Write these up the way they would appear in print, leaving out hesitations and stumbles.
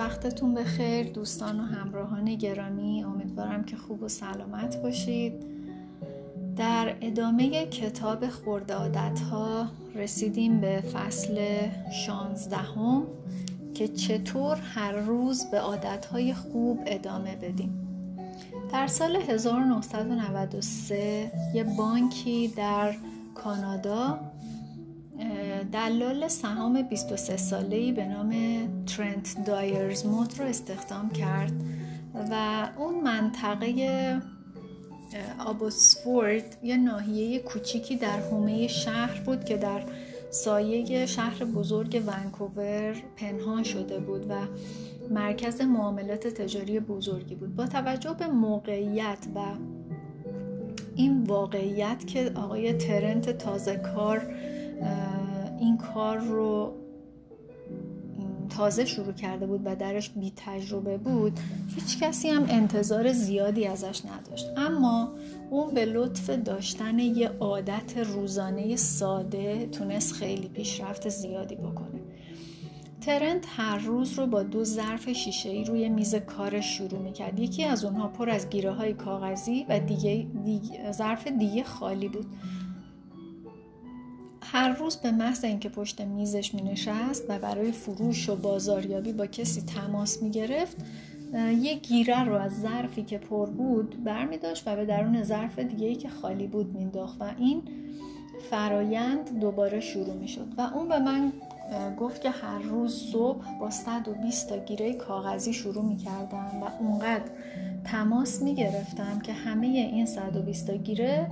وقتتون بخیر دوستان و همراهان گرامی، امیدوارم که خوب و سلامت باشید. در ادامه کتاب خرد عادت‌ها رسیدیم به فصل 16 که چطور هر روز به عادت‌های خوب ادامه بدیم. در سال 1993 یه بانکی در کانادا دلال سهام 23 ساله‌ای به نام ترنت دایرز مود رو استخدام کرد و اون منطقه آبوتسفورد یه ناحیه کوچیکی در حومه شهر بود که در سایه شهر بزرگ ونکوور پنهان شده بود و مرکز معاملات تجاری بزرگی بود. با توجه به موقعیت و این واقعیت که آقای ترنت تازه کار این کار رو تازه شروع کرده بود و درش بی تجربه بود، هیچ کسی هم انتظار زیادی ازش نداشت، اما اون به لطف داشتن یه عادت روزانه ساده تونست خیلی پیشرفت زیادی بکنه. ترنت هر روز رو با 2 ظرف شیشه‌ای روی میز کارش شروع میکرد، یکی از اونها پر از گیره‌های کاغذی و ظرف دیگه خالی بود. هر روز به محض اینکه پشت میزش مینشست و برای فروش و بازاریابی با کسی تماس میگرفت، یک گیره رو از ظرفی که پر بود برمی‌داشت و به درون ظرف دیگه‌ای که خالی بود مینداخت و این فرایند دوباره شروع میشد. و اون به من گفت که هر روز صبح با 120 تا گیره کاغذی شروع می‌کردم و اونقدر تماس می‌گرفتم که همه این 120 تا گیره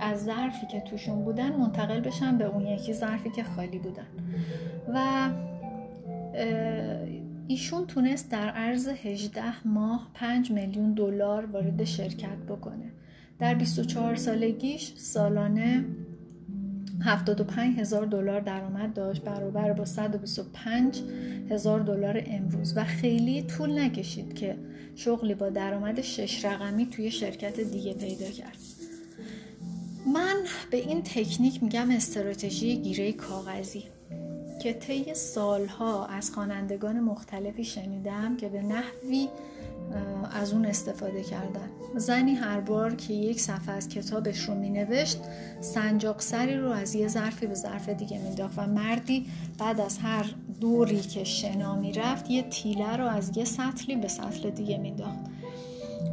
از ظرفی که توشون بودن منتقل بشن به اون یکی ظرفی که خالی بودن. و ایشون تونست در عرض 18 ماه $5 میلیون وارد شرکت بکنه. در 24 سالگیش سالانه $75,000 درآمد داشت، برابر با $125,000 امروز، و خیلی طول نکشید که شغلی با درآمد 6 رقمی توی شرکت دیگه پیدا کرد. من به این تکنیک میگم استراتژی گیره کاغذی که طی سالها از خوانندگان مختلفی شنیدم که به نحوی از اون استفاده کردن. زنی هر بار که یک صفحه از کتابش رو مینوشت، سنجاق سری رو از یه ظرفی به ظرف دیگه مینداخت و مردی بعد از هر دوری که شنا میرفت یه تیله رو از یه سطلی به سطل دیگه مینداخت.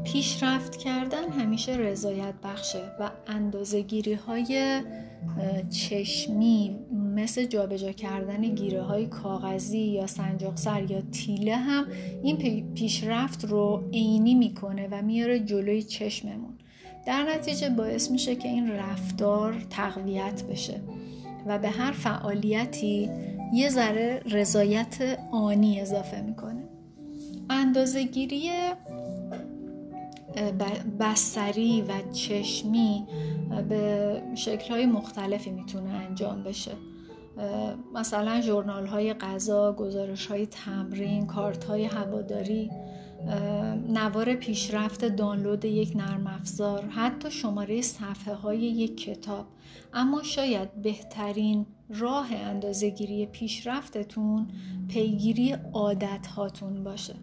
پیشرفت کردن همیشه رضایت بخشه و اندازه‌گیری های چشمی مثل جابجا کردن گیره های کاغذی یا سنجاقسر یا تیله هم این پیشرفت رو عینی میکنه و میاره جلوی چشممون، در نتیجه باعث میشه که این رفتار تقویت بشه و به هر فعالیتی یه ذره رضایت آنی اضافه میکنه. اندازه‌گیری بصری و چشمی به شکل‌های مختلفی میتونه انجام بشه، مثلا ژورنال‌های غذا، گزارش‌های تمرین، کارت‌های هواداری، نوار پیشرفت، دانلود یک نرم افزار، حتی شماره صفحه‌های یک کتاب. اما شاید بهترین راه اندازه‌گیری پیشرفتتون پیگیری عادت هاتون باشه.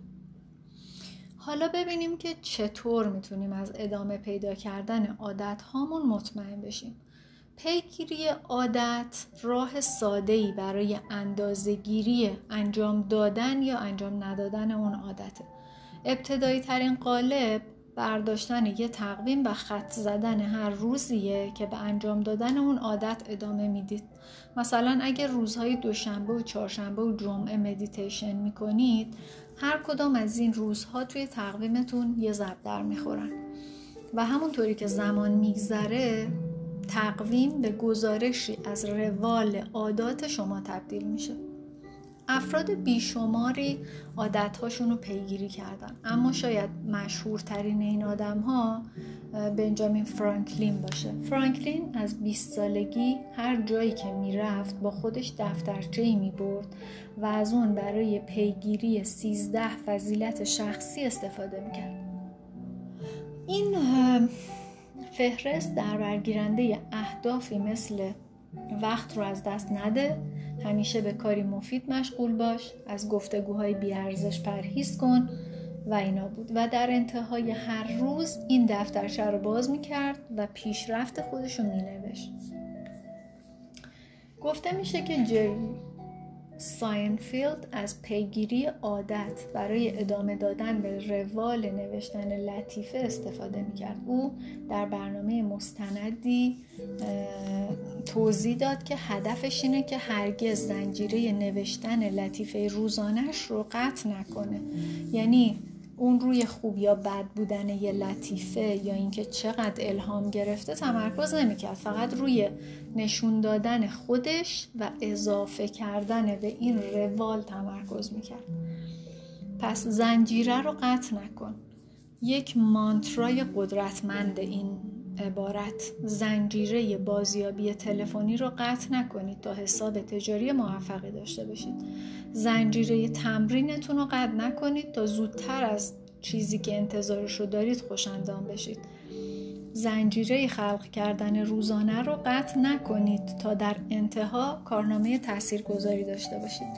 حالا ببینیم که چطور میتونیم از ادامه پیدا کردن عادت هامون مطمئن بشیم. پیگیری عادت راه ساده‌ای برای اندازه‌گیری انجام دادن یا انجام ندادن اون عادته. ابتدایی ترین قالب برداشتن یه تقویم و خط زدن هر روزیه که به انجام دادن اون عادت ادامه میدید. مثلا اگر روزهای دوشنبه و چهارشنبه و جمعه مدیتیشن میکنید، هر کدام از این روزها توی تقویمتون یه ضرب میخورن و همونطوری که زمان میگذره تقویم به گزارشی از روال عادات شما تبدیل میشه. افراد بیشماری عادت‌هاشون رو پیگیری کردن، اما شاید مشهورترین این آدم‌ها بنجامین فرانکلین باشه. فرانکلین از 20 سالگی هر جایی که میرفت با خودش دفترچه‌ای می‌برد و از اون برای پیگیری 13 فضیلت شخصی استفاده می‌کرد. این فهرست در برگیرنده اهدافی مثل وقت رو از دست نده، همیشه به کاری مفید مشغول باش، از گفتگوهای بی‌ارزش پرهیز کن و اینا بود. و در انتهای هر روز این دفترچه رو باز می‌کرد و پیشرفت خودش رو می‌نوشت. گفته میشه که جری ساینفیلد از پیگیری عادت برای ادامه دادن به روال نوشتن لطیفه استفاده میکرد. او در برنامه مستندی توضیح داد که هدفش اینه که هرگز زنجیره نوشتن لطیفه روزانش رو قطع نکنه. یعنی اون روی خوب یا بد بودن یه لطیفه یا اینکه چقدر الهام گرفته تمرکز نمی‌کرد، فقط روی نشون دادن خودش و اضافه کردن به این روال تمرکز می‌کرد. پس زنجیره رو قطع نکن. یک مانترای قدرتمند این عبارت: زنجیره بازیابی تلفنی رو قطع نکنید تا حساب تجاری موفقی داشته باشید. زنجیره تمرینتون رو قطع نکنید تا زودتر از چیزی که انتظارش رو دارید خوش اندام بشید. زنجیره خلق کردن روزانه رو قطع نکنید تا در انتها کارنامه تاثیرگذاری داشته باشید.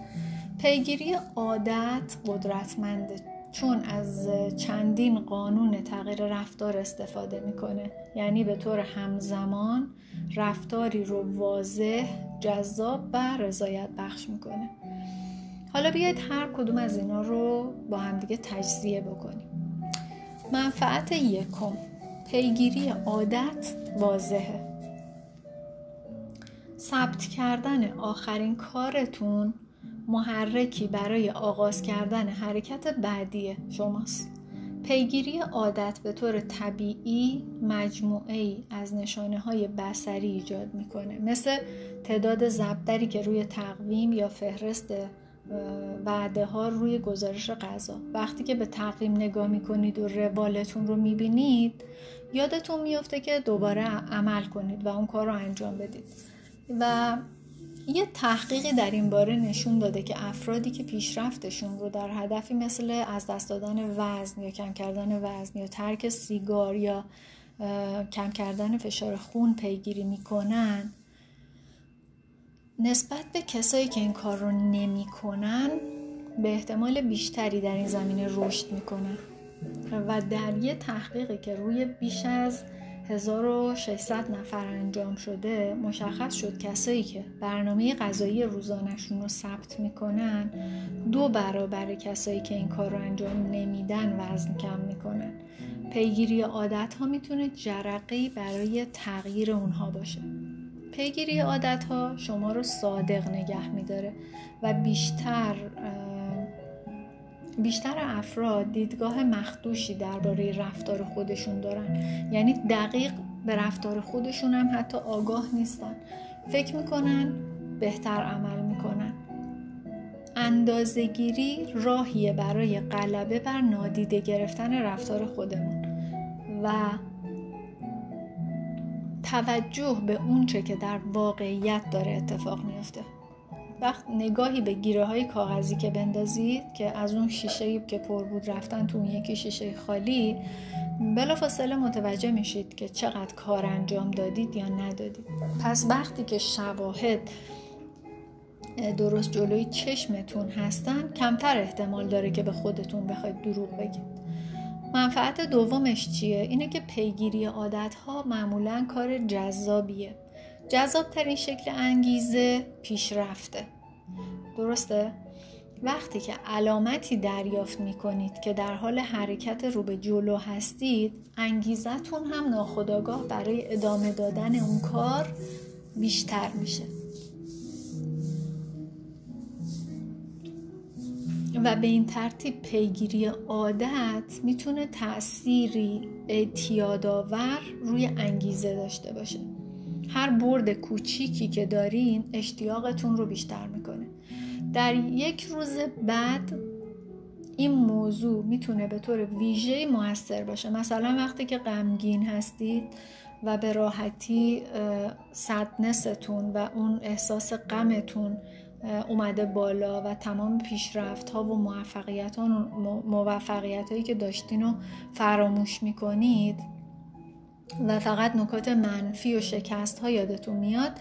پیگیری عادت قدرتمنده، چون از چندین قانون تغییر رفتار استفاده میکنه. یعنی به طور همزمان رفتاری رو واضح، جذاب و رضایت بخش میکنه. حالا بیایید هر کدوم از اینا رو با هم دیگه تجزیه بکنیم. منفعت یکم: پیگیری عادت واضحه. ثبت کردن آخرین کارتون محرکی برای آغاز کردن حرکت بعدی شماست. پیگیری عادت به طور طبیعی مجموعه‌ای از نشانه‌های بصری ایجاد می‌کنه، مثل تعداد ضربدری که روی تقویم یا فهرست وعده‌ها روی گزارش غذا. وقتی که به تقویم نگاه می‌کنید و روالتون رو می‌بینید، یادتون می‌افته که دوباره عمل کنید و اون کار رو انجام بدید. و یه تحقیقی در این باره نشون داده که افرادی که پیشرفتشون رو در هدفی مثل از دست دادن وزن یا کم کردن وزن یا ترک سیگار یا کم کردن فشار خون پیگیری میکنن، نسبت به کسایی که این کار رو نمیکنن به احتمال بیشتری در این زمینه رشد میکنن. و در یه تحقیقی که روی بیش از 1600 نفر انجام شده، مشخص شد کسایی که برنامه غذایی روزانه‌شون رو ثبت میکنن 2 برابر کسایی که این کار رو انجام نمیدن وزن کم میکنن. پیگیری عادت ها میتونه جرقه‌ای برای تغییر اونها باشه. پیگیری عادت ها شما رو صادق نگه میداره و بیشتر افراد دیدگاه مخدوشی درباره رفتار خودشون دارن. یعنی دقیق به رفتار خودشون هم حتی آگاه نیستن، فکر میکنن بهتر عمل میکنن. اندازه‌گیری راهیه برای غلبه بر نادیده گرفتن رفتار خودمون و توجه به اونچه که در واقعیت داره اتفاق میفته. وقت نگاهی به گیره های کاغذی که بندازید که از اون شیشه‌ای که پر بود رفتن تو اون یکی شیشه خالی، بلافاصله متوجه میشید که چقدر کار انجام دادید یا ندادید. پس وقتی که شواهد درست جلوی چشمتون هستن، کمتر احتمال داره که به خودتون بخواید دروغ بگید. منفعت دومش چیه؟ اینه که پیگیری عادت‌ها معمولاً کار جذابیه. جذابترین شکل انگیزه پیشرفته. درسته؟ وقتی که علامتی دریافت می‌کنید که در حال حرکت رو به جلو هستید، انگیزتون هم ناخودآگاه برای ادامه دادن اون کار بیشتر میشه. و به این ترتیب پیگیری عادت میتونه تأثیری اعتیادآور روی انگیزه داشته باشه. هر برد کوچیکی که دارین اشتیاقتون رو بیشتر میکنه. در یک روز بعد این موضوع میتونه به طور ویژه‌ای مؤثر باشه. مثلا وقتی که غمگین هستید و به راحتی سدنستون و اون احساس غمتون اومده بالا و تمام پیشرفت‌ها و موفقیت‌هایی که داشتین رو فراموش میکنید و فقط نکات منفی و شکست ها یادتون میاد،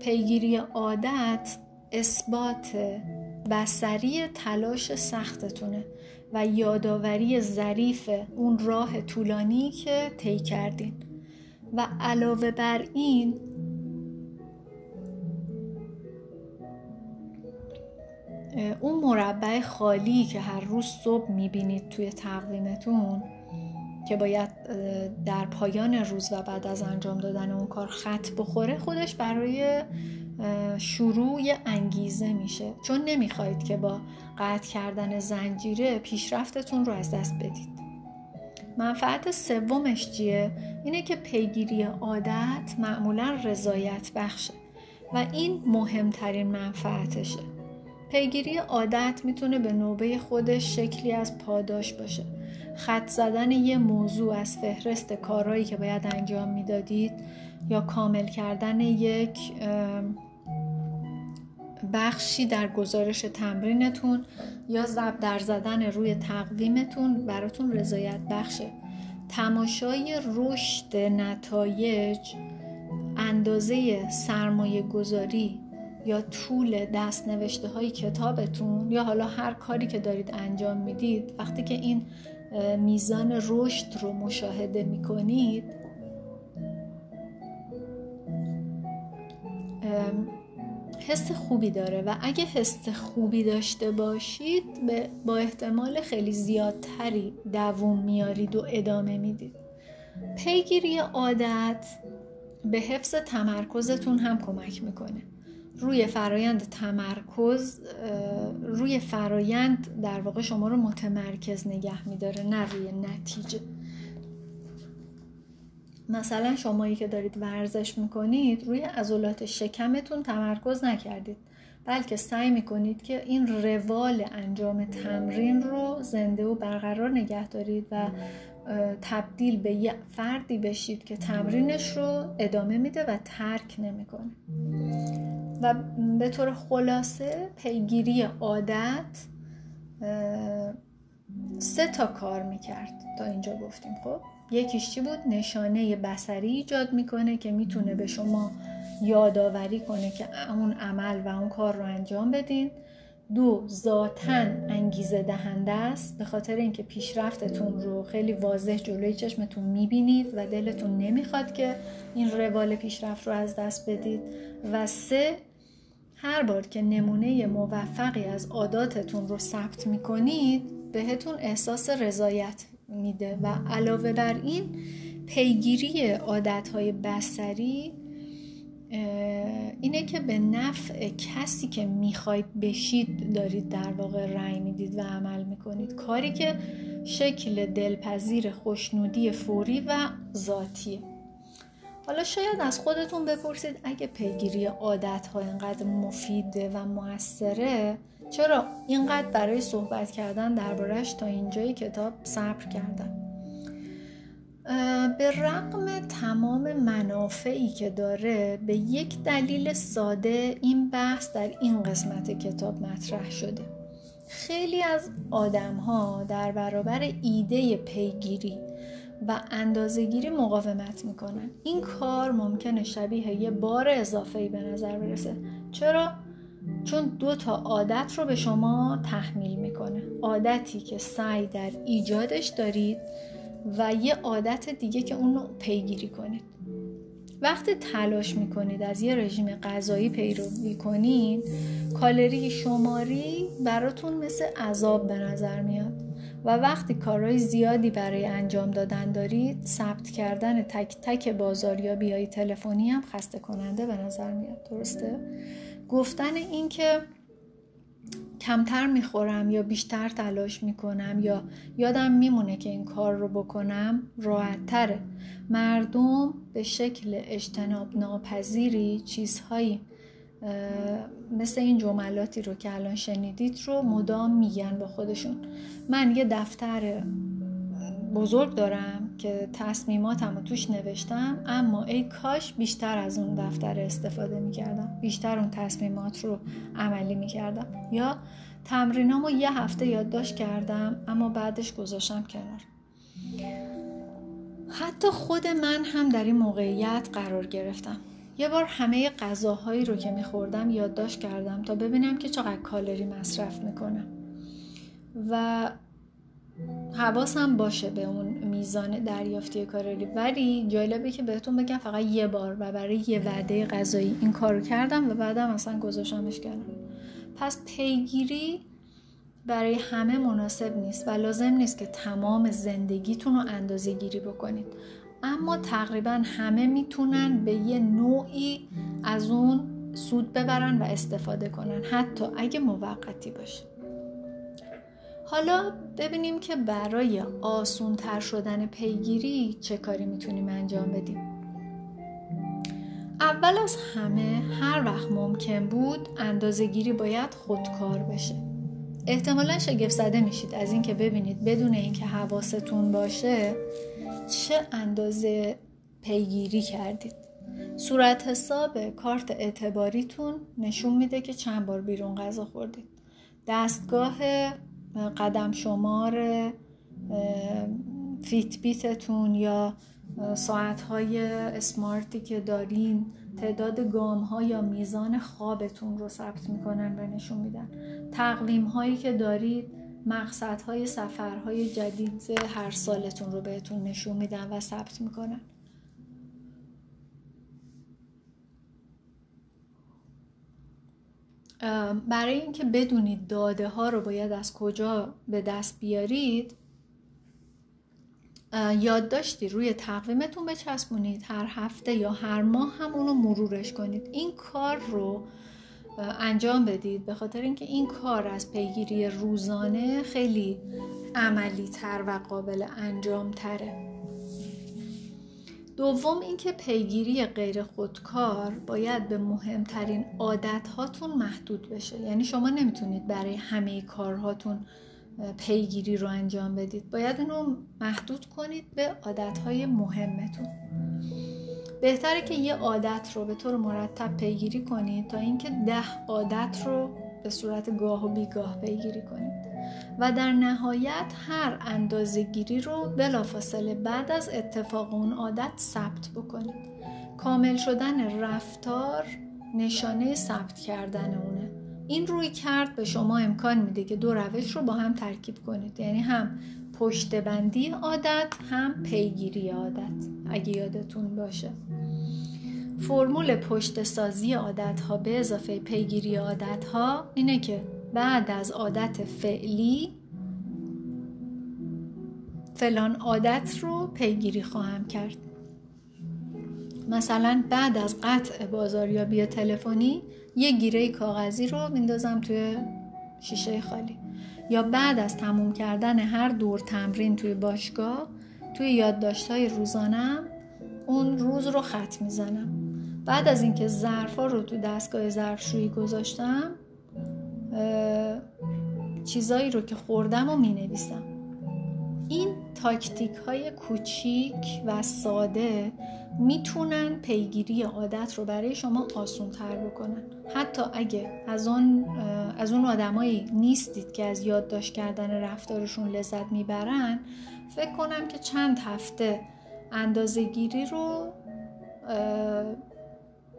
پیگیری عادت اثبات بصری تلاش سختتونه و یادآوری ظریف اون راه طولانی که طی کردین. و علاوه بر این اون مربع خالی که هر روز صبح میبینید توی تقویمتون که باید در پایان روز و بعد از انجام دادن اون کار خط بخوره، خودش برای شروع انگیزه میشه، چون نمیخواید که با قطع کردن زنجیره پیشرفتتون رو از دست بدید. منفعت سومش چیه؟ اینه که پیگیری عادت معمولا رضایت بخشه و این مهمترین منفعتشه. پیگیری عادت میتونه به نوبه خودش شکلی از پاداش باشه. خط زدن یه موضوع از فهرست کارهایی که باید انجام میدادید یا کامل کردن یک بخشی در گزارش تمرینتون یا ضرب در زدن روی تقویمتون براتون رضایت بخشه. تماشای رشد نتایج، اندازه سرمایه گذاری یا طول دست نوشته های کتابتون یا حالا هر کاری که دارید انجام میدید، وقتی که این میزان رشد رو مشاهده میکنید حس خوبی داره و اگه حس خوبی داشته باشید با احتمال خیلی زیادتری دوام میارید و ادامه میدید. پیگیری عادت به حفظ تمرکزتون هم کمک میکنه. روی فرایند در واقع شما رو متمرکز نگه میداره، نه روی نتیجه. مثلا شمایی که دارید ورزش میکنید روی عضلات شکمتون تمرکز نکردید، بلکه سعی میکنید که این روال انجام تمرین رو زنده و برقرار نگه دارید و تبدیل به یه فردی بشید که تمرینش رو ادامه میده و ترک نمیکنه. و به طور خلاصه پیگیری عادت 3 تا کار میکرد تا اینجا گفتیم. خب یکیش چی بود؟ نشانه بصری ایجاد میکنه که میتونه به شما یادآوری کنه که اون عمل و اون کار رو انجام بدین. 2 ذاتاً انگیزه دهنده است، به خاطر اینکه پیشرفتتون رو خیلی واضح جلوی چشمتون میبینید و دلتون نمیخواد که این روال پیشرفت رو از دست بدید. و 3 هر بار که نمونه موفقی از عاداتتون رو ثبت میکنید بهتون احساس رضایت میده. و علاوه بر این پیگیری عادتهای بصری اینه که به نفع کسی که میخواید بشید دارید در واقع رأی میدید و عمل میکنید. کاری که شکل دلپذیر، خوشنودی فوری و ذاتیه. حالا شاید از خودتون بپرسید اگه پیگیری عادت‌ها اینقدر مفیده و موثره، چرا اینقدر برای صحبت کردن درباره‌اش تا اینجای کتاب صبر کردم؟ به رغم تمام منافعی که داره، به یک دلیل ساده این بحث در این قسمت کتاب مطرح شده. خیلی از آدم‌ها در برابر ایده پیگیری و اندازه‌گیری مقاومت میکنن. این کار ممکنه شبیه یه بار اضافه‌ای به نظر برسه. چرا؟ چون 2 تا عادت رو به شما تحمیل میکنه. عادتی که سعی در ایجادش دارید و یه عادت دیگه که اون رو پیگیری کنید. وقتی تلاش میکنید از یه رژیم غذایی پیروی کنید، کالری شماری براتون مثل عذاب به نظر میاد و وقتی کارهای زیادی برای انجام دادن دارید، ثبت کردن تک تک بازاریابی‌های تلفنی هم خسته کننده به نظر میاد. درسته؟ گفتن این که کمتر میخورم یا بیشتر تلاش میکنم یا یادم میمونه که این کار رو بکنم راحت تره. مردم به شکل اجتناب ناپذیری چیزهایی مثل این جملاتی رو که الان شنیدید رو مدام میگن با خودشون. من یه دفتر بزرگ دارم که تصمیماتم رو توش نوشتم، اما ای کاش بیشتر از اون دفتر استفاده میکردم، بیشتر اون تصمیمات رو عملی میکردم. یا تمرینام رو 1 هفته یادداشت کردم اما بعدش گذاشتم کنار. حتی خود من هم در این موقعیت قرار گرفتم. یه بار همه غذاهایی رو که می‌خوردم یادداشت کردم تا ببینم که چقدر کالری مصرف می‌کنم و حواسم باشه به اون میزان دریافتی کالری. ولی جالبه که بهتون بگم فقط یه بار و برای یه وعده غذایی این کارو کردم و بعدم اصلا گذاشتمش کنار. پس پیگیری برای همه مناسب نیست و لازم نیست که تمام زندگیتون رو اندازه گیری بکنید، اما تقریبا همه میتونن به یه نوعی از اون سود ببرن و استفاده کنن، حتی اگه موقتی باشه. حالا ببینیم که برای آسان‌تر شدن پیگیری چه کاری میتونیم انجام بدیم. اول از همه هر وقت ممکن بود اندازه‌گیری باید خودکار بشه. احتمالاً شگفت‌زده میشید از این که ببینید بدون اینکه حواستون باشه چه اندازه پیگیری کردید. صورت حساب کارت اعتباریتون نشون میده که چند بار بیرون غذا خوردید. دستگاه قدم شمار فیت بیتتون یا ساعت‌های اسمارتی که دارین تعداد گام‌ها یا میزان خوابتون رو ثبت می‌کنن و نشون میدن. تقویم‌هایی که دارید مقصدهای سفرهای جدید هر سالتون رو بهتون نشون میدن و ثبت می‌کنن. برای اینکه بدونید داده ها رو باید از کجا به دست بیارید، یادداشتی روی تقویمتون بچسبونید، هر هفته یا هر ماه هم اون رو مرورش کنید. این کار رو انجام بدید به خاطر اینکه این کار از پیگیری روزانه خیلی عملی تر و قابل انجام تره. دوم اینکه پیگیری غیر خودکار باید به مهمترین عادت هاتون محدود بشه. یعنی شما نمیتونید برای همه کارهاتون پیگیری رو انجام بدید. باید اونو محدود کنید به عادت های مهمتون. بهتره که یه عادت رو به طور مرتب پیگیری کنید تا اینکه 10 عادت رو به صورت گاه و بیگاه پیگیری کنید. و در نهایت هر اندازه‌گیری رو بلافاصله بعد از اتفاق اون عادت ثبت بکنید. کامل شدن رفتار نشانه ثبت کردن اونه. این رویکرد به شما امکان میده که 2 روش رو با هم ترکیب کنید، یعنی هم پشتبندی عادت هم پیگیری عادت. اگه یادتون باشه فرمول پشت سازی عادت‌ها به اضافه پیگیری عادت‌ها اینه که بعد از عادت فعلی فلان عادت رو پیگیری خواهم کرد. مثلا بعد از قطع بازاریابی تلفنی یه گیره کاغذی رو میندازم توی شیشه خالی، یا بعد از تموم کردن هر دور تمرین توی باشگاه توی یادداشت‌های روزانه‌ام اون روز رو خط میزنم. بعد از اینکه ظرفا رو تو دستگاه ظرفشویی گذاشتم چیزایی رو که خوردم و مینویسم. این تاکتیک های کوچیک و ساده میتونن پیگیری عادت رو برای شما آسان تر بکنن، حتی اگه از اون آدمایی نیستید که از یادداشت کردن رفتارشون لذت میبرن. فکر کنم که چند هفته اندازه‌گیری رو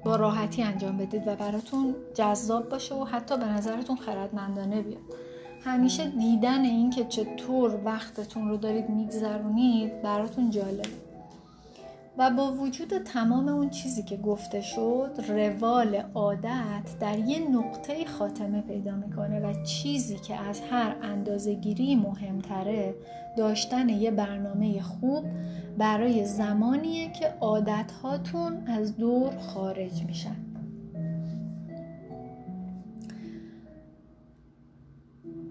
با راحتی انجام بدید و براتون جذاب باشه و حتی به نظرتون خردمندانه بیاد. همیشه دیدن این که چطور وقتتون رو دارید میگذرونید براتون جالب. و با وجود تمام اون چیزی که گفته شد، روال عادت در یه نقطه خاتمه پیدا میکنه و چیزی که از هر اندازه‌گیری مهمتره داشتن یه برنامه خوب برای زمانیه که عادت هاتون از دور خارج میشن.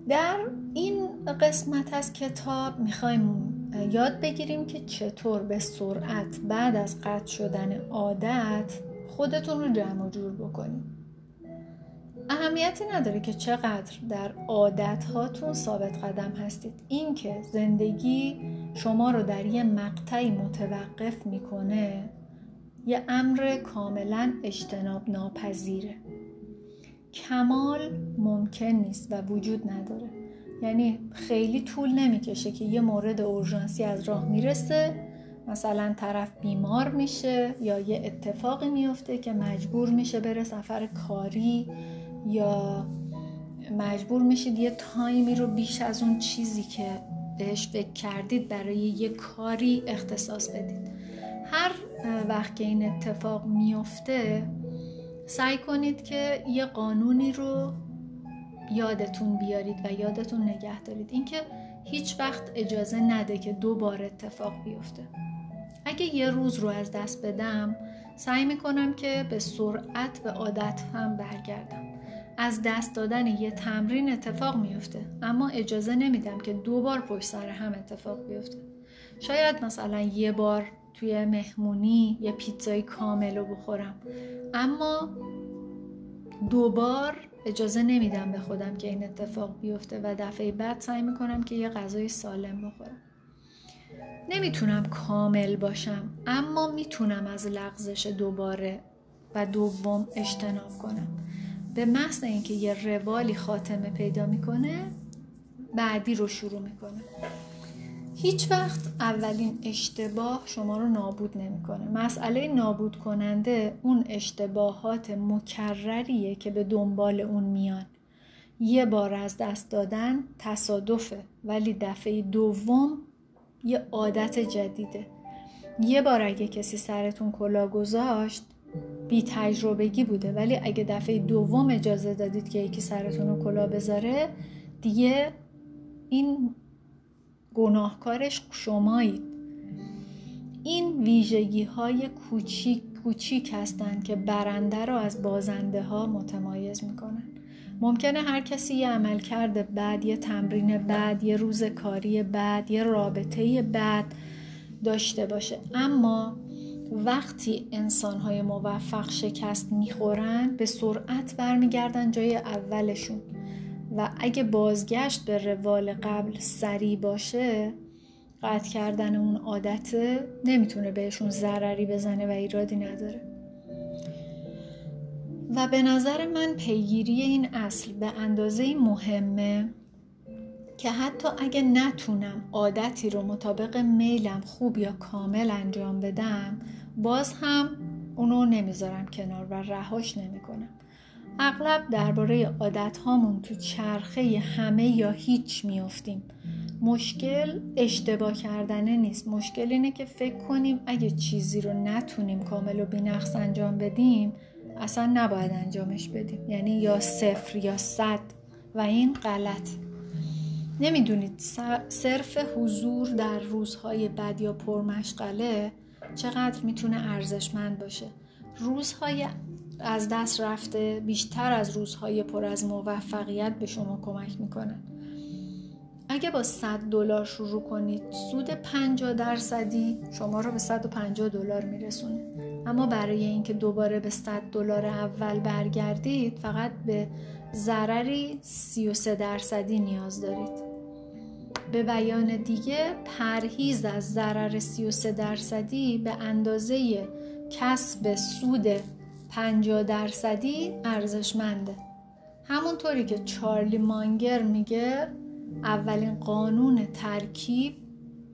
در این قسمت از کتاب میخوایم یاد بگیریم که چطور به سرعت بعد از قطع شدن عادت خودتون رو جمع و جور بکنید. اهمیتی نداره که چقدر در عادت هاتون ثابت قدم هستید. این که زندگی شما رو در یه مقطعی متوقف میکنه یه امر کاملا اجتناب ناپذیره. کمال ممکن نیست و وجود نداره. یعنی خیلی طول نمیکشه که یه مورد اورژانسی از راه میرسه مثلا طرف بیمار میشه یا یه اتفاقی میفته که مجبور میشه بره سفر کاری یا مجبور میشید یه تایمی رو بیش از اون چیزی که بهش فکر کردید برای یه کاری اختصاص بدید. هر وقت که این اتفاق میفته سعی کنید که یه قانونی رو یادتون بیارید و یادتون نگه دارید. اینکه هیچ وقت اجازه نده که دوباره اتفاق بیفته. اگه یه روز رو از دست بدم سعی میکنم که به سرعت به عادت هم برگردم. از دست دادن یه تمرین اتفاق میفته اما اجازه نمیدم که دوبار پشت سر هم اتفاق بیفته. شاید مثلا یه بار توی مهمونی یه پیتزای کامل رو بخورم اما دوبار اجازه نمیدم به خودم که این اتفاق بیفته و دفعه بعد سعی میکنم که یه غذای سالم بخورم. نمیتونم کامل باشم اما میتونم از لغزش دوباره و دوم اجتناب کنم. به محض اینکه یه روالی خاتمه پیدا میکنه بعدی رو شروع میکنه. هیچ وقت اولین اشتباه شما رو نابود نمیکنه. مسئله نابود کننده اون اشتباهات مکرریه که به دنبال اون میان. یه بار از دست دادن تصادفه ولی دفعه دوم یه عادت جدیده. یه بار اگه کسی سرتون کلاه گذاشت بی تجربگی بوده ولی اگه دفعه دوم اجازه دادید که یکی سرتون رو کلاه بذاره دیگه این گناهکارش شمایید. این ویژگی های کوچیک هستند که برنده رو از بازنده ها متمایز میکنن. ممکنه هر کسی یه عمل کرده بعد، یه تمرین بعد، یه روز کاری بعد، یه رابطه بعد داشته باشه اما وقتی انسان‌های موفق شکست می‌خورن به سرعت برمیگردن جای اولشون و اگه بازگشت به روال قبل سریع باشه قطع کردن اون عادت نمیتونه بهشون ضرری بزنه و ایرادی نداره. و به نظر من پیگیری این اصل به اندازه‌ای مهمه که حتی اگه نتونم عادتی رو مطابق میلم خوب یا کامل انجام بدم باز هم اونو نمیذارم کنار و رهاش نمیکنم. اغلب درباره عادت هامون تو چرخه همه یا هیچ میافتیم. مشکل اشتباه کردنه نیست. مشکل اینه که فکر کنیم اگه چیزی رو نتونیم کامل و بی‌نقص انجام بدیم اصلا نباید انجامش بدیم. یعنی یا 0 یا 100 و این غلطه. نمیدونید صرف حضور در روزهای بد یا پرمشغله چقدر میتونه ارزشمند باشه. روزهای از دست رفته بیشتر از روزهای پر از موفقیت به شما کمک میکنن. اگه با $100 شروع کنید سود 50% شما رو به $150 میرسونه اما برای اینکه دوباره به $100 اول برگردید فقط به ضرری 33% نیاز دارید. به بیان دیگه پرهیز از ضرر 33% به اندازه کسب سود 50% ارزشمنده. همونطوری که چارلی مانگر میگه اولین قانون ترکیب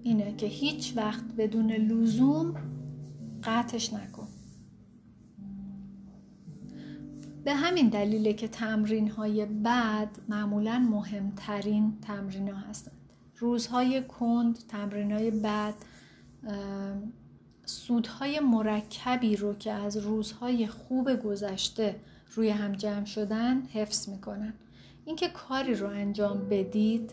اینه که هیچ وقت بدون لزوم قطعش نکن. به همین دلیله که تمرین‌های بعد معمولاً مهمترین تمرین‌ها هستند. روزهای کند، تمرین‌های بعد، سودهای مرکبی رو که از روزهای خوب گذشته روی هم جمع شدن حفظ میکنن. اینکه کاری رو انجام بدید،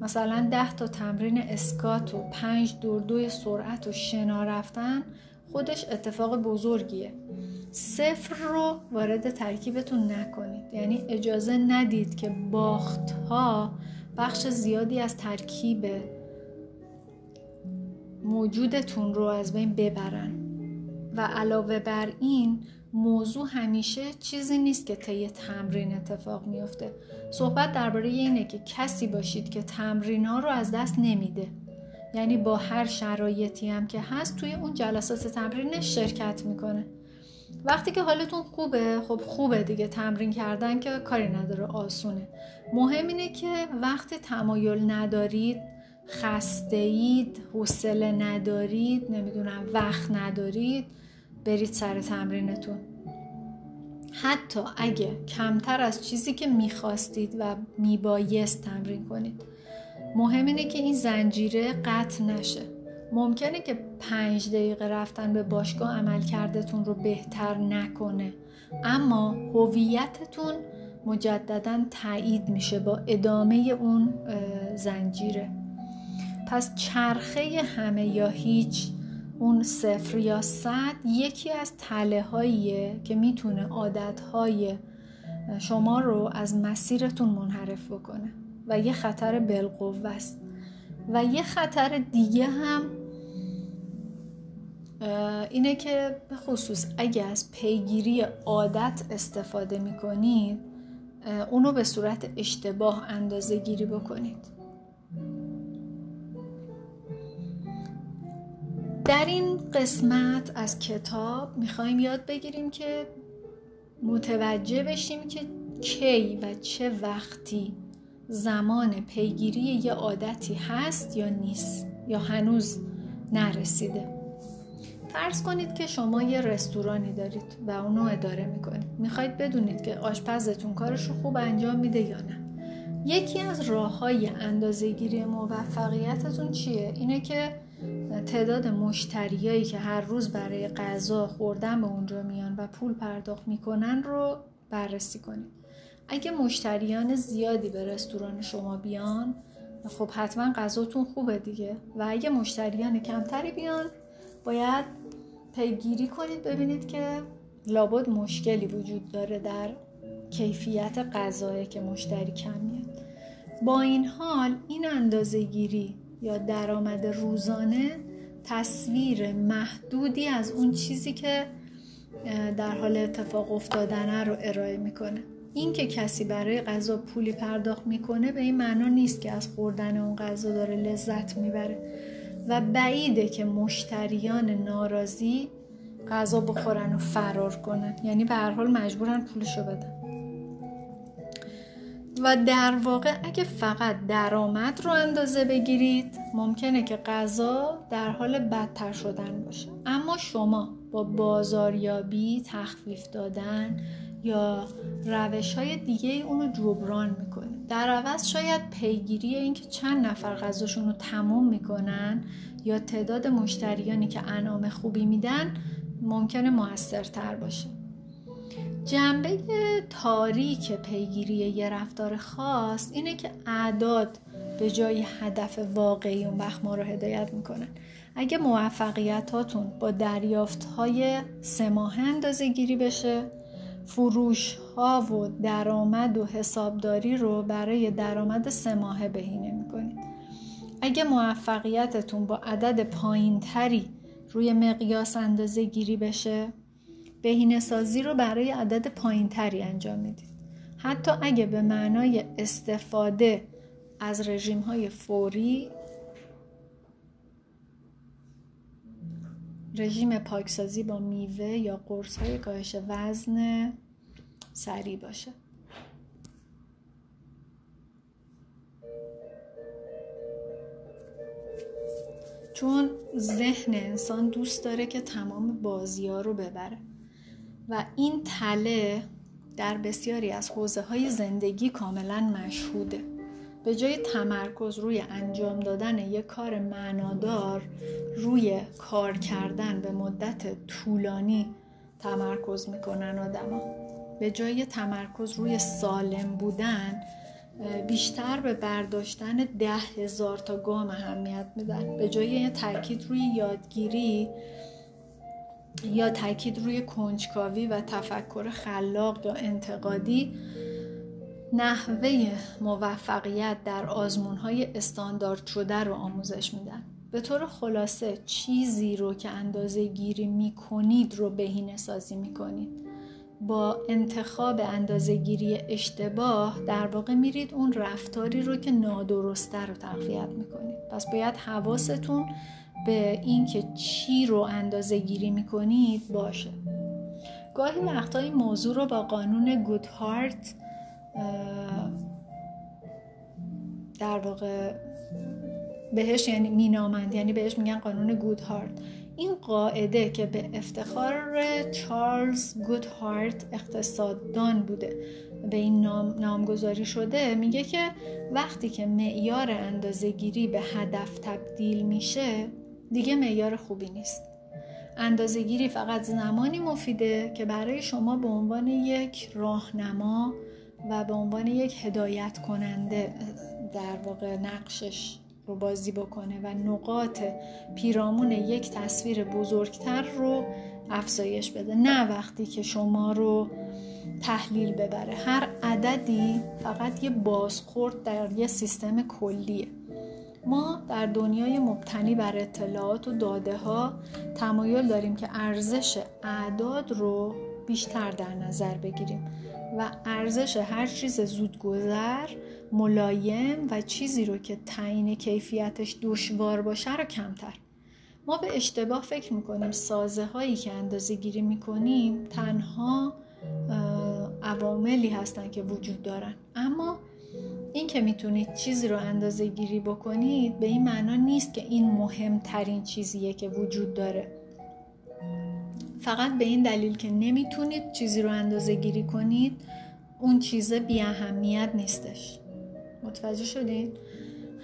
مثلا 10 تمرین اسکات و 5 دور 2 سرعت و شنا رفتن خودش اتفاق بزرگیه. 0 رو وارد ترکیبتون نکنید. یعنی اجازه ندید که باخت‌ها بخش زیادی از ترکیب موجودتون رو از بین ببرن. و علاوه بر این موضوع همیشه چیزی نیست که طی تمرین اتفاق میفته. صحبت درباره اینه که کسی باشید که تمرین‌ها رو از دست نمیده. یعنی با هر شرایطی هم که هست توی اون جلسات تمرینش شرکت میکنه. وقتی که حالتون خوبه خب خوبه دیگه، تمرین کردن که کاری نداره، آسونه. مهم اینه که وقتی تمایل ندارید خسته اید، حوصله ندارید، نمیدونم وقت ندارید، برید سر تمرینتون. حتی اگه کمتر از چیزی که میخواستید و میبایست تمرین کنید. مهم اینه که این زنجیره قطع نشه. ممکنه که 5 دقیقه رفتن به باشگاه عملکردتون رو بهتر نکنه، اما هویتتون مجدداً تایید میشه با ادامه اون زنجیره. پس چرخه همه یا هیچ، اون 0 یا 100، یکی از تله‌هاییه که میتونه عادتهای شما رو از مسیرتون منحرف بکنه و یه خطر بالقوه است. و یه خطر دیگه هم اینه که به خصوص اگه از پیگیری عادت استفاده میکنید، اونو به صورت اشتباه اندازه گیری بکنید. در این قسمت از کتاب میخوایم یاد بگیریم که متوجه بشیم که کی و چه وقتی زمان پیگیری یه عادتی هست یا نیست یا هنوز نرسیده. فرض کنید که شما یه رستورانی دارید و اونو اداره میکنید. میخواید بدونید که آشپزتون کارش رو خوب انجام میده یا نه. یکی از راه‌های اندازه‌گیری موفقیتتون چیه؟ اینه که تعداد مشتریایی که هر روز برای غذا خوردن به اونجا میان و پول پرداخت میکنن رو بررسی کنید. اگه مشتریان زیادی به رستوران شما بیان، خب حتما غذاتون خوبه دیگه. و اگه مشتریان کمتری بیان، باید پیگیری کنید ببینید که لابد مشکلی وجود داره در کیفیت غذایی که مشتری کم میاد. با این حال این اندازه‌گیری یا درآمد روزانه تصویر محدودی از اون چیزی که در حال اتفاق افتادنه رو ارائه میکنه. این که کسی برای غذا پولی پرداخت میکنه به این معنا نیست که از خوردن اون غذا داره لذت میبره و بعیده که مشتریان ناراضی غذا بخورن و فرار کنن، یعنی به هر حال مجبورن پولشو بدن. و در واقع اگه فقط درآمد رو اندازه بگیرید، ممکنه که غذا در حال بدتر شدن باشه. اما شما با بازاریابی، تخفیف دادن یا روش‌های دیگه اونو جبران میکنه. در عوض شاید پیگیری این که چند نفر غذاشون رو تموم میکنن یا تعداد مشتریانی که انعام خوبی میدن ممکنه موثرتر باشه. جنبه تاریک پیگیری یه رفتار خاص اینه که اعداد به جای هدف واقعی اون وقت ما رو هدایت میکنن. اگه موفقیتاتون با دریافت‌های 3 ماهه اندازه‌گیری بشه، فروش ها و درآمد و حسابداری رو برای درآمد 3 ماهه بهینه میکنید. اگه موفقیتتون با عدد پایین تری روی مقیاس اندازه گیری بشه، بهینه سازی رو برای عدد پایین تری انجام میدید. حتی اگه به معنای استفاده از رژیم های فوری، رژیم پاکسازی با میوه یا قرص‌های کاهش وزن سریع باشه. چون ذهن انسان دوست داره که تمام بازی‌ها رو ببره و این تله در بسیاری از حوزه‌های زندگی کاملاً مشهوده. به جای تمرکز روی انجام دادن یک کار معنادار، روی کار کردن به مدت طولانی تمرکز میکنن آدما. به جای تمرکز روی سالم بودن، بیشتر به برداشتن 10,000 تا گام اهمیت میدن. به جای تاکید روی یادگیری یا تاکید روی کنجکاوی و تفکر خلاق یا انتقادی، نحوه موفقیت در آزمون‌های استاندارد شده رو آموزش میدن. به طور خلاصه چیزی رو که اندازه گیری میکنید رو بهینه سازی میکنید. با انتخاب اندازه گیری اشتباه در واقع میرید اون رفتاری رو که نادرسته رو تقویت میکنید. پس باید حواستون به این که چی رو اندازه گیری میکنید باشه. گاهی وقتا این موضوع رو با قانون گودهارت در واقع بهش یعنی مینامند، یعنی بهش میگن قانون گودهارت. این قاعده که به افتخار چارلز گودهارت اقتصاددان بوده به این نامگذاری شده، میگه که وقتی که معیار اندازه‌گیری به هدف تبدیل میشه دیگه معیار خوبی نیست. اندازه‌گیری فقط زمانی مفیده که برای شما به عنوان یک راهنما و به عنوان یک هدایت کننده در واقع نقشش رو بازی بکنه و نقاط پیرامون یک تصویر بزرگتر رو افزایش بده، نه وقتی که شما رو تحلیل ببره. هر عددی فقط یه بازخورد در یه سیستم کلیه. ما در دنیای مبتنی بر اطلاعات و داده ها تمایل داریم که ارزش اعداد رو بیشتر در نظر بگیریم و ارزش هر چیز زودگذر، ملایم و چیزی رو که تعیین کیفیتش دشوار باشه رو کمتر. ما به اشتباه فکر میکنیم سازه هایی که اندازه گیری میکنیم تنها عواملی هستن که وجود دارن، اما این که میتونید چیزی رو اندازه گیری بکنید به این معنا نیست که این مهمترین چیزیه که وجود داره. فقط به این دلیل که نمیتونید چیزی رو اندازه گیری کنید اون چیزه بی اهمیت نیستش. متوجه شدید؟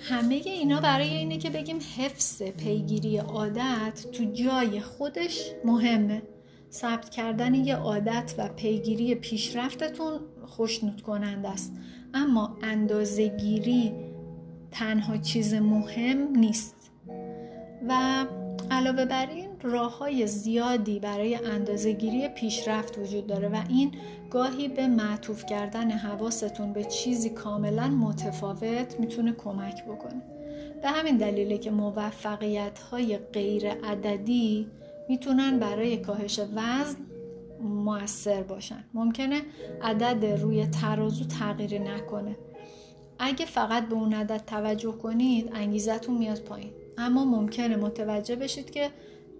همه اینا برای اینه که بگیم حفظ پیگیری عادت تو جای خودش مهمه. ثبت کردن یه عادت و پیگیری پیشرفتتون خوشنود کننده است، اما اندازه گیری تنها چیز مهم نیست. و علاوه بر این راه‌های زیادی برای اندازه‌گیری پیشرفت وجود داره و این گاهی به معطوف کردن حواستون به چیزی کاملاً متفاوت میتونه کمک بکنه. به همین دلیله که موفقیت‌های غیر عددی میتونن برای کاهش وزن مؤثر باشن. ممکنه عدد روی ترازو تغییری نکنه، اگه فقط به اون عدد توجه کنید انگیزتون میاد پایین، اما ممکنه متوجه بشید که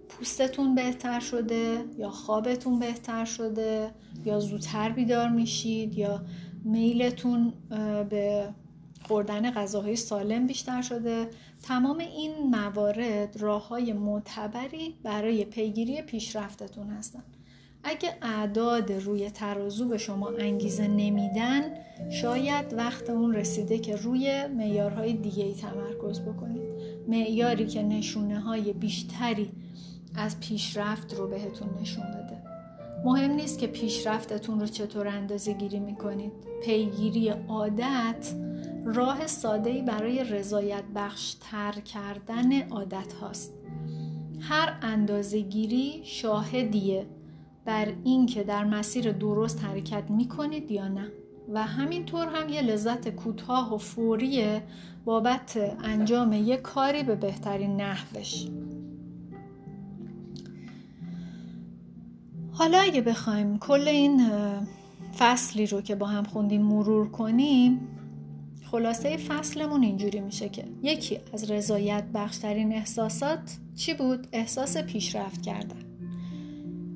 پوستتون بهتر شده یا خوابتون بهتر شده یا زودتر بیدار میشید یا میلتون به خوردن غذاهای سالم بیشتر شده. تمام این موارد راه‌های معتبری برای پیگیری پیشرفتتون هستن. اگه اعداد روی ترازو به شما انگیزه نمیدن شاید وقت اون رسیده که روی معیارهای دیگه‌ای تمرکز بکنید، معیاری که نشونه‌های بیشتری از پیشرفت رو بهتون نشون بده. مهم نیست که پیشرفتتون رو چطور اندازه گیری میکنید. پیگیری عادت راه ساده‌ای برای رضایت بخش تر کردن عادت هاست. هر اندازه گیری شاهدیه بر این که در مسیر درست حرکت میکنید یا نه، و همینطور هم یه لذت کوتاه و فوریه بابت انجام یه کاری به بهترین نحوش. حالا اگه بخوایم کل این فصلی رو که با هم خوندیم مرور کنیم، خلاصه فصلمون اینجوری میشه که یکی از رضایت بخشترین احساسات چی بود؟ احساس پیشرفت کردن.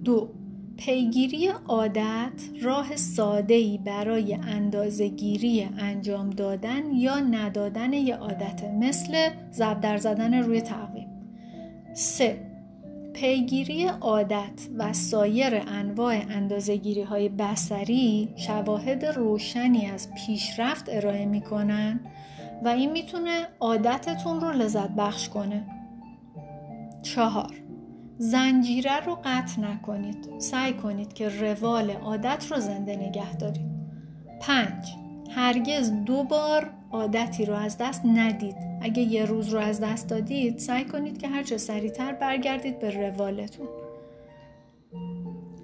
2. پیگیری عادت راه ساده‌ای برای اندازه‌گیری انجام دادن یا ندادن یه عادت، مثل زبدر زدن روی تقویم. 3. پیگیری عادت و سایر انواع اندازه‌گیری‌های بصری شواهد روشنی از پیشرفت ارائه می‌کنن و این میتونه عادتتون رو لذت بخش کنه. 4. زنجیره رو قطع نکنید. سعی کنید که روال عادت رو زنده نگه دارید. 5. هرگز دوبار عادتی رو از دست ندید. اگه یه روز رو از دست دادید سعی کنید که هرچه سریعتر برگردید به روالتون.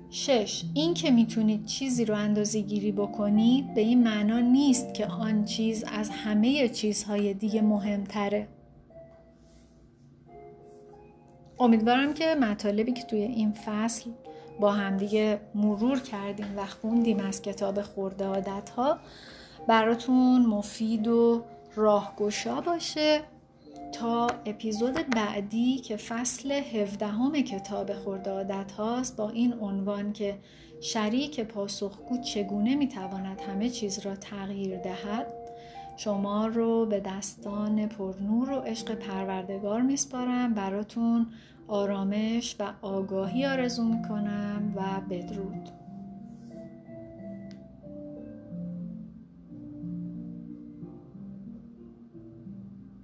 6. این که میتونید چیزی رو اندازه گیری بکنید به این معنا نیست که آن چیز از همه چیزهای دیگه مهمتره. امیدوارم که مطالبی که توی این فصل با همدیگه مرور کردیم و خوندیم از کتاب خرد عادت‌ها براتون مفید و راهگشا باشه. تا اپیزود بعدی که فصل 17 کتاب خرد عادت هاست با این عنوان که شریک پاسخگو چگونه میتواند همه چیز را تغییر دهد، شما رو به دستان پرنور و عشق پروردگار میسپارم. براتون آرامش و آگاهی آرزو میکنم و بدرود.